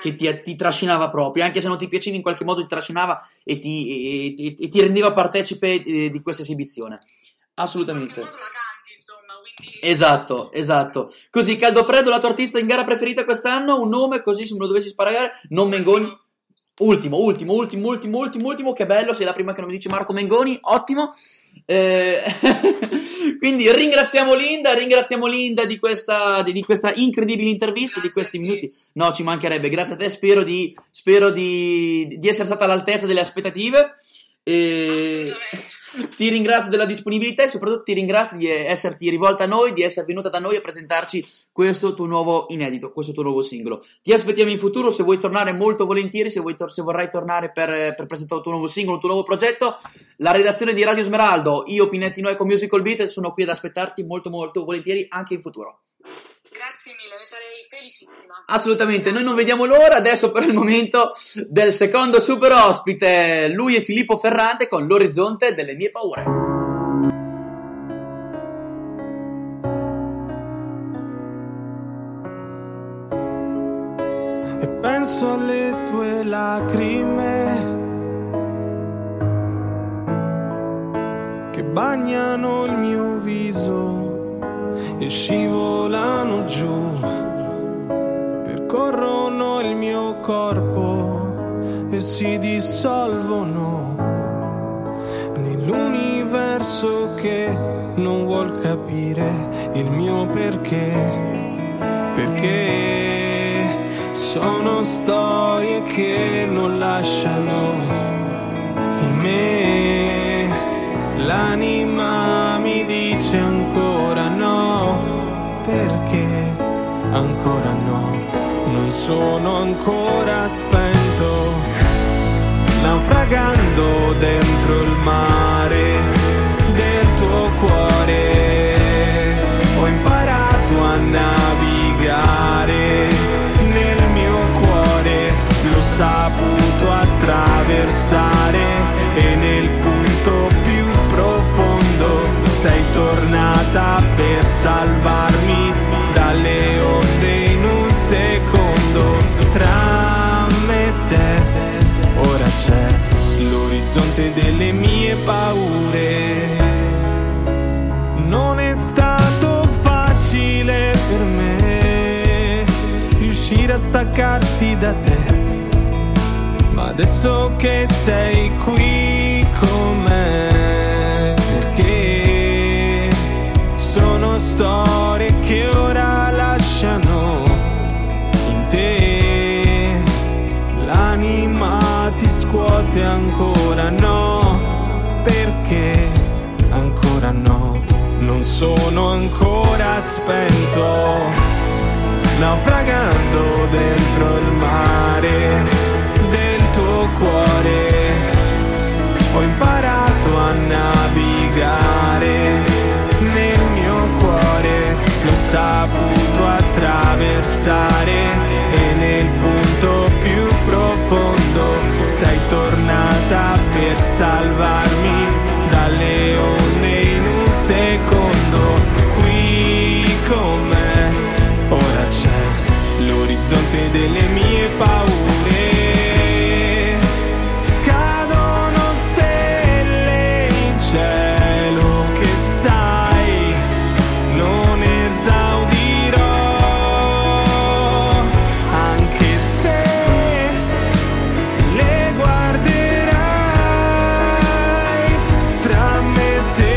che ti trascinava proprio, anche se non ti piaceva in qualche modo ti trascinava e ti rendeva partecipe di questa esibizione. Assolutamente. Esatto. Così, caldo freddo, la tua artista in gara preferita quest'anno, un nome così se me lo dovessi sparare, non Mengoni. Ultimo, che bello, sei la prima che non mi dici Marco Mengoni, ottimo. Quindi ringraziamo Linda di questa incredibile intervista, grazie di questi minuti. No, ci mancherebbe, grazie a te, spero di essere stata all'altezza delle aspettative. Ti ringrazio della disponibilità e soprattutto ti ringrazio di esserti rivolta a noi, di essere venuta da noi a presentarci questo tuo nuovo inedito, questo tuo nuovo singolo. Ti aspettiamo in futuro, se vuoi tornare molto volentieri, se vorrai tornare per presentare il tuo nuovo singolo, il tuo nuovo progetto. La redazione di Radio Smeraldo, io Pinetti Noi con Musical Beat sono qui ad aspettarti molto molto volentieri anche in futuro. Grazie mille, ne sarei felicissima. Assolutamente, grazie. Noi non vediamo l'ora, adesso per il momento del secondo super ospite, lui è Filippo Ferrante con L'orizzonte delle mie paure. e penso alle tue lacrime che bagnano il mio viso e scivolano giù, percorrono il mio corpo e si dissolvono nell'universo che non vuol capire il mio perché. Perché sono storie che non lasciano in me. L'anima mi dice ancora no. Perché ancora no? Non sono ancora spento, naufragando dentro il mare del tuo cuore. Ho imparato a navigare nel mio cuore, l'ho saputo attraversare e nel punto più profondo sei tornata per salvarmi dalle onde in un secondo. Tra me e te ora c'è l'orizzonte delle mie paure. Non è stato facile per me riuscire a staccarsi da te, ma adesso che sei qui con me, perché sono storie che ora lasciano in te. L'anima ti scuote ancora no, perché ancora no? Non sono ancora spento, naufragando dentro il mare del tuo cuore. Ho imparato a navigare nel mio cuore, l'ho saputo attraversare e nel punto più profondo sei tornata per salvarmi dalle onde in un secondo. Qui con me ora c'è l'orizzonte delle mie paure. Cadono stelle in cielo che sai non esaudirò, anche se le guarderai. Tra me e te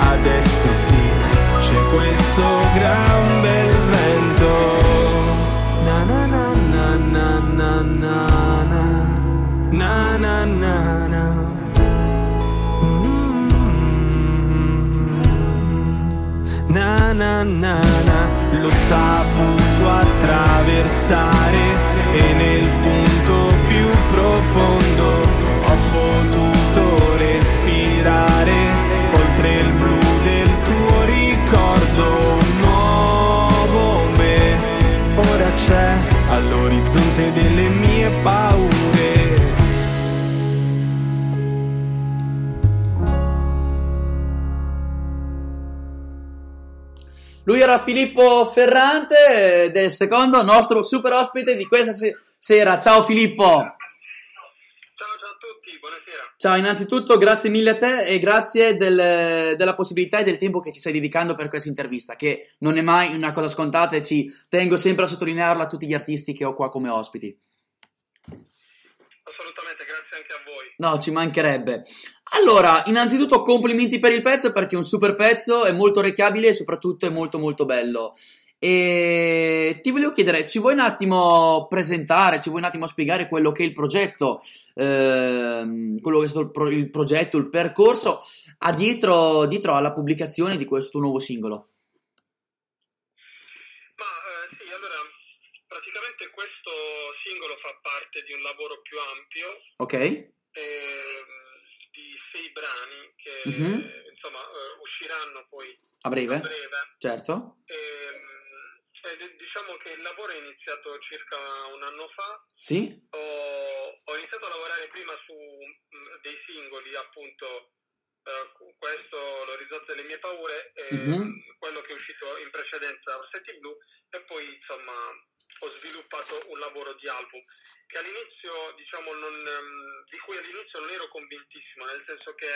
adesso sì, c'è questo gran bel vento. Na na na na na na na na na na. Na na na na. L'ho saputo attraversare e nel punto più profondo ho potuto respirare oltre il blu del tuo ricordo. Un nuovo me ora c'è all'orizzonte delle mie paure. Lui era Filippo Ferrante del secondo, nostro super ospite di questa sera. Ciao Filippo. Ciao a tutti, buonasera. Ciao, innanzitutto grazie mille a te e grazie della possibilità e del tempo che ci stai dedicando per questa intervista, che non è mai una cosa scontata e ci tengo sempre a sottolinearlo a tutti gli artisti che ho qua come ospiti. Assolutamente, grazie anche a voi. No, ci mancherebbe. Allora, innanzitutto complimenti per il pezzo, perché è un super pezzo, è molto orecchiabile e soprattutto è molto molto bello. E ti volevo chiedere, ci vuoi un attimo presentare, ci vuoi un attimo spiegare quello che è il progetto, quello che è il progetto, il percorso dietro alla pubblicazione di questo nuovo singolo? Ma sì, allora praticamente questo singolo fa parte di un lavoro più ampio, okay, di 6 brani che insomma usciranno poi a breve. Certo. Diciamo che il lavoro è iniziato circa un anno fa. Sì. Ho iniziato a lavorare prima su dei singoli, appunto, questo l'orizzonte delle mie paure e quello che è uscito in precedenza Orsetti Blu, e poi insomma ho sviluppato un lavoro di album che all'inizio diciamo di cui all'inizio non ero convintissimo, nel senso che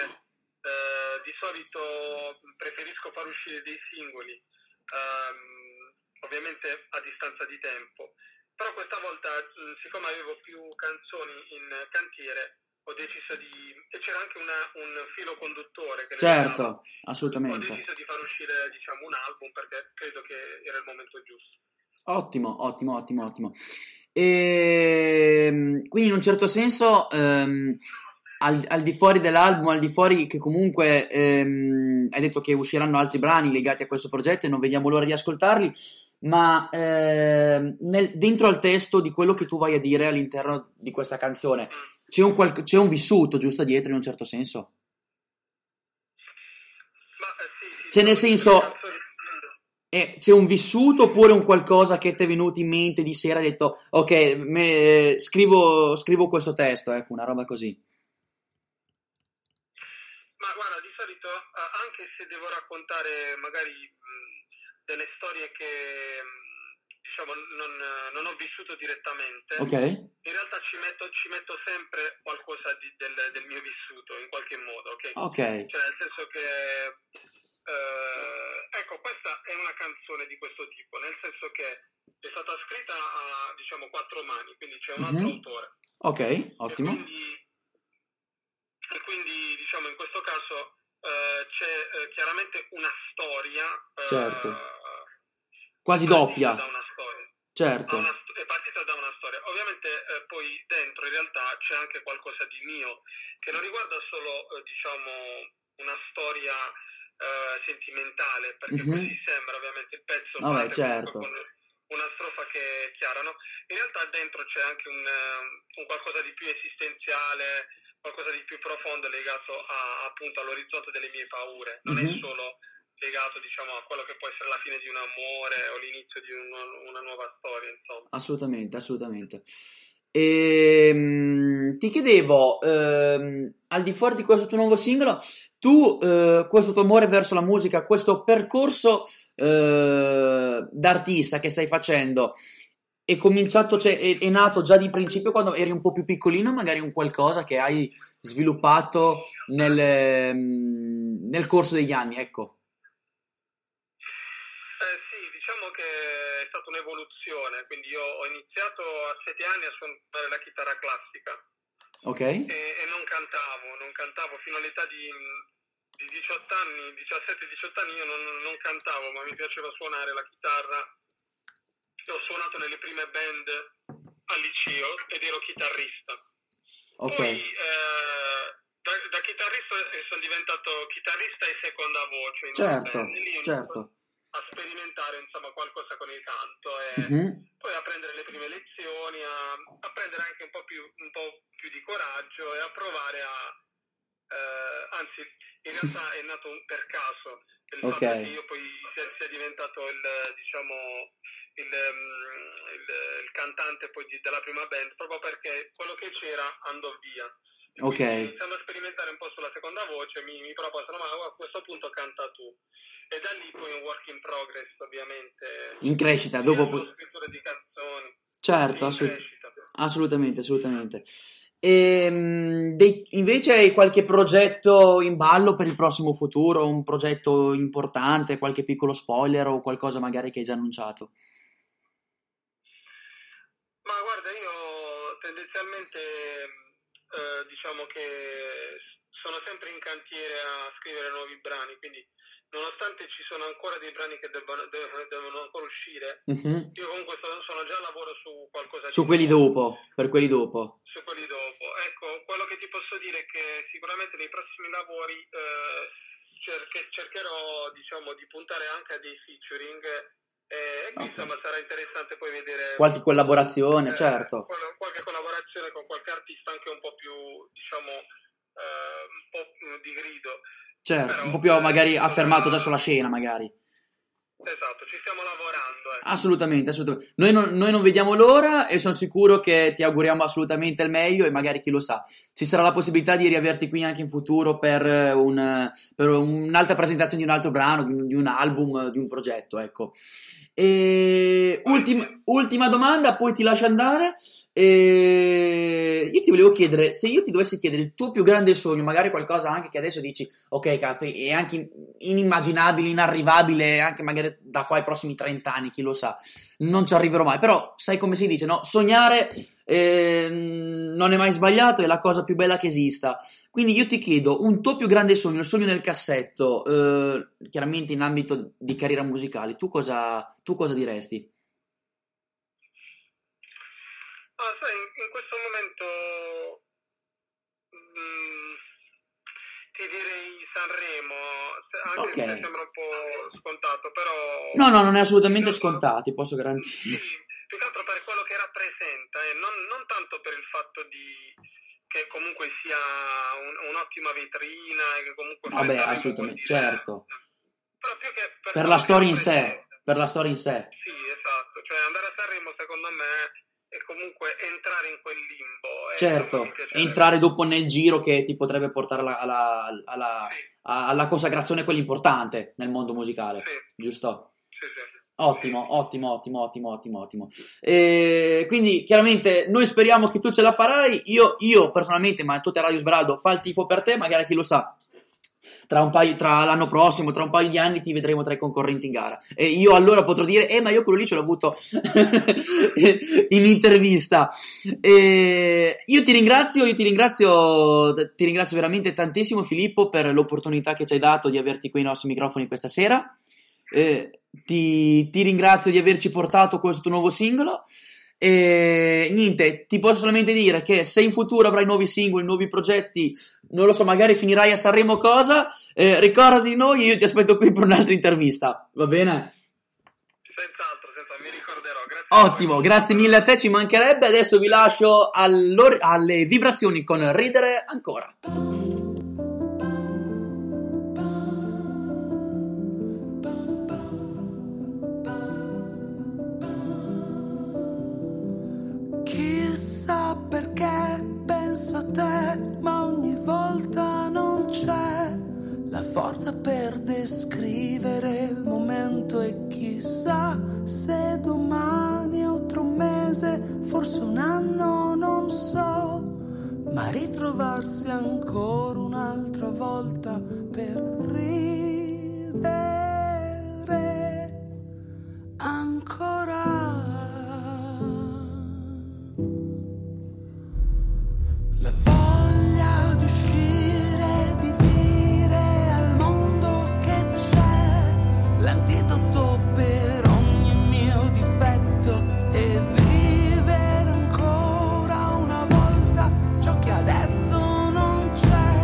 di solito preferisco far uscire dei singoli ovviamente a distanza di tempo, però questa volta siccome avevo più canzoni in cantiere ho deciso di, e c'era anche un filo conduttore che certo, assolutamente, ho deciso di far uscire diciamo un album perché credo che era il momento giusto. Ottimo. E quindi in un certo senso al di fuori dell'album, al di fuori che comunque hai detto che usciranno altri brani legati a questo progetto e non vediamo l'ora di ascoltarli, ma dentro al testo di quello che tu vai a dire all'interno di questa canzone c'è un vissuto giusto dietro in un certo senso? Ma sì, cioè nel senso c'è un vissuto oppure un qualcosa che ti è venuto in mente di sera, hai detto ok, scrivo questo testo, ecco, una roba così? Ma guarda, di solito anche se devo raccontare magari delle storie che diciamo non ho vissuto direttamente, okay, in realtà ci metto sempre qualcosa del mio vissuto in qualche modo, okay? Cioè nel senso che ecco, questa è una canzone di questo tipo, nel senso che è stata scritta a diciamo quattro mani, quindi c'è un altro autore, ok, ottimo, e quindi diciamo in questo caso c'è chiaramente una storia, certo, quasi doppia, da una storia, certo, è partita da una storia, ovviamente poi dentro in realtà c'è anche qualcosa di mio che non riguarda solo diciamo una storia sentimentale, perché così sembra, ovviamente il pezzo parte, certo, con una strofa che è chiara, no? In realtà dentro c'è anche un qualcosa di più esistenziale, qualcosa di più profondo legato appunto all'orizzonte delle mie paure, non è solo legato diciamo a quello che può essere la fine di un amore o l'inizio di una nuova storia, insomma. Assolutamente. E ti chiedevo, al di fuori di questo tuo nuovo singolo, tu questo tuo amore verso la musica, questo percorso d'artista che stai facendo è cominciato, cioè è nato già di principio quando eri un po' più piccolino, magari un qualcosa che hai sviluppato nel corso degli anni, ecco? Sì, diciamo che è stata un'evoluzione, quindi io ho iniziato a 7 anni a suonare la chitarra classica, okay, e non cantavo fino all'età di 18 anni, 17-18 anni io non cantavo, ma mi piaceva suonare la chitarra, ho suonato nelle prime band al liceo ed ero chitarrista, okay. Poi da chitarrista sono diventato chitarrista e seconda voce in certo. A sperimentare insomma qualcosa con il canto e poi a prendere le prime lezioni, a prendere anche un po' più di coraggio e a provare anzi in realtà è nato per caso il fatto che io poi sia diventato il cantante poi della prima band, proprio perché quello che c'era andò via. Quindi, iniziando a sperimentare un po' sulla seconda voce mi proposano, ma a questo punto canta tu, e da lì poi un work in progress, ovviamente in crescita, dopo scrittura di canzoni, certo, assolutamente. E invece hai qualche progetto in ballo per il prossimo futuro, un progetto importante, qualche piccolo spoiler o qualcosa magari che hai già annunciato? Ma guarda, io tendenzialmente diciamo che sono sempre in cantiere a scrivere nuovi brani, quindi nonostante ci sono ancora dei brani che devono ancora uscire, io comunque sono già al lavoro su qualcosa su quelli dopo, ecco, quello che ti posso dire è che sicuramente nei prossimi lavori cercherò diciamo di puntare anche a dei featuring e quindi insomma sarà interessante poi vedere qualche collaborazione, certo, qualche collaborazione con qualche artista anche un po' più diciamo un po' di grido. Certo, però, un po' più magari affermato già sulla scena, magari. Esatto, ci stiamo lavorando. Assolutamente, assolutamente. Noi non vediamo l'ora e sono sicuro che ti auguriamo assolutamente il meglio e magari, chi lo sa, ci sarà la possibilità di riaverti qui anche in futuro per un'altra presentazione di un altro brano, di un album, di un progetto, ecco. E ultima domanda, poi ti lascio andare. E io ti volevo chiedere, se io ti dovessi chiedere il tuo più grande sogno, magari qualcosa anche che adesso dici ok cazzo, è anche inimmaginabile, inarrivabile, anche magari da qua ai prossimi 30 anni, chi lo sa, non ci arriverò mai, però sai come si dice, no? Sognare non è mai sbagliato, è la cosa più bella che esista. Quindi io ti chiedo un tuo più grande sogno, il sogno nel cassetto, chiaramente in ambito di carriera musicale, tu cosa diresti? Ah, sai, in questo momento ti direi Sanremo, anche okay, se sembra un po' scontato, però... No, non è assolutamente scontato, ti posso garantire. Sì, più che altro per quello che rappresenta, non tanto per il fatto di che comunque sia un'ottima vetrina e che comunque... Vabbè, assolutamente, certo. Però più che per la storia in sé, Sì, esatto, cioè andare a Sanremo secondo me... E comunque entrare in quel limbo, certo, entrare dopo nel giro che ti potrebbe portare alla consacrazione, quella importante nel mondo musicale, sì, giusto? Sì. Ottimo, sì. ottimo. Quindi chiaramente noi speriamo che tu ce la farai, io personalmente, ma tutta Radio Smeraldo fa il tifo per te, magari chi lo sa, tra l'anno prossimo, tra un paio di anni ti vedremo tra i concorrenti in gara e io allora potrò dire ma io quello lì ce l'ho avuto in intervista. Io ti ringrazio veramente tantissimo, Filippo, per l'opportunità che ci hai dato di averti qui ai nostri microfoni questa sera. Ti ringrazio di averci portato questo nuovo singolo. E niente, ti posso solamente dire che se in futuro avrai nuovi singoli, nuovi progetti, non lo so, magari finirai a Sanremo, cosa, ricordati di noi, io ti aspetto qui per un'altra intervista, va bene? Senz'altro, mi ricorderò. Grazie. Ottimo, grazie mille a te, ci mancherebbe. Adesso vi lascio alle vibrazioni con Ridere Ancora. Perché penso a te, ma ogni volta non c'è la forza per descrivere il momento, e chissà se domani o tra un mese, forse un anno, non so, ma ritrovarsi ancora un'altra volta per ridere ancora. Vivere ancora una volta ciò che adesso non c'è.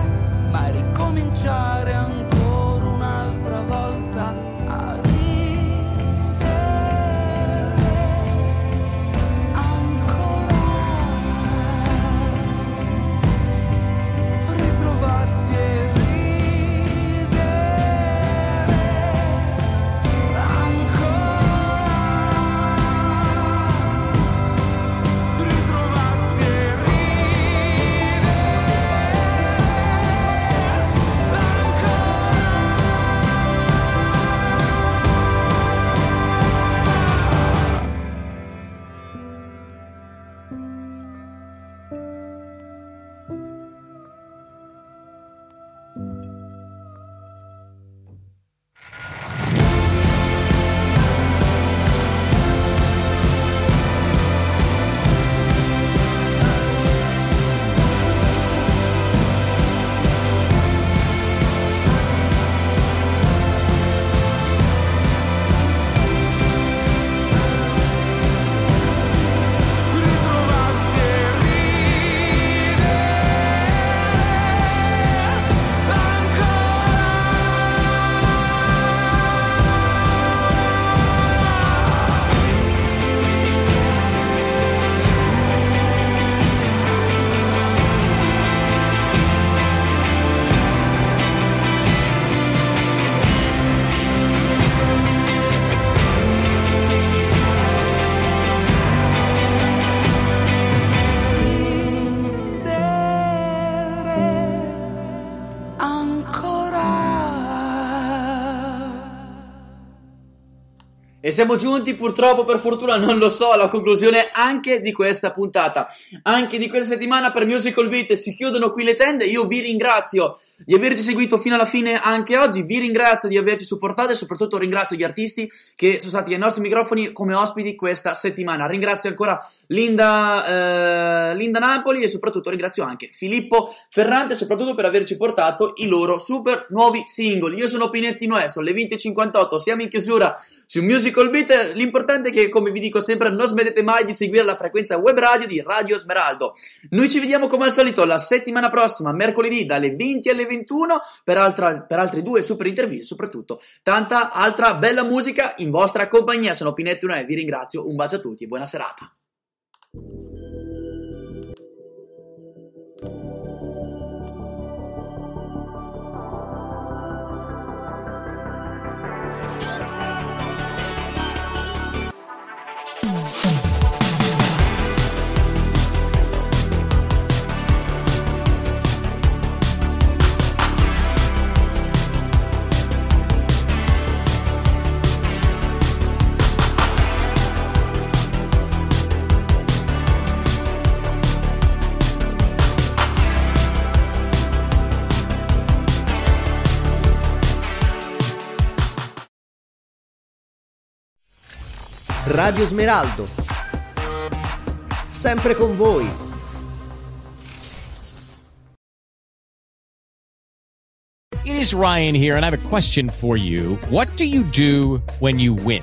E siamo giunti, purtroppo, per fortuna non lo so, alla conclusione anche di questa puntata, anche di questa settimana per Musical Beats. Si chiudono qui le tende. Io vi ringrazio di averci seguito fino alla fine anche oggi, vi ringrazio di averci supportato e soprattutto ringrazio gli artisti che sono stati ai nostri microfoni come ospiti questa settimana. Ringrazio ancora Linda Napoli e soprattutto ringrazio anche Filippo Ferrante, soprattutto per averci portato i loro super nuovi singoli. Io sono Pinetti Noè, sono le 20.58, siamo in chiusura su Musical Beat. L'importante è che, come vi dico sempre, non smettete mai di seguire la frequenza web radio di Radio Smeraldo. Noi ci vediamo come al solito la settimana prossima, mercoledì dalle 20 alle 21 per altre due super interviste, soprattutto tanta altra bella musica in vostra compagnia. Sono Pinetti Noè, vi ringrazio, un bacio a tutti e buona serata. Radio Smeraldo, sempre con voi. It is Ryan here, and I have a question for you. What do you do when you win?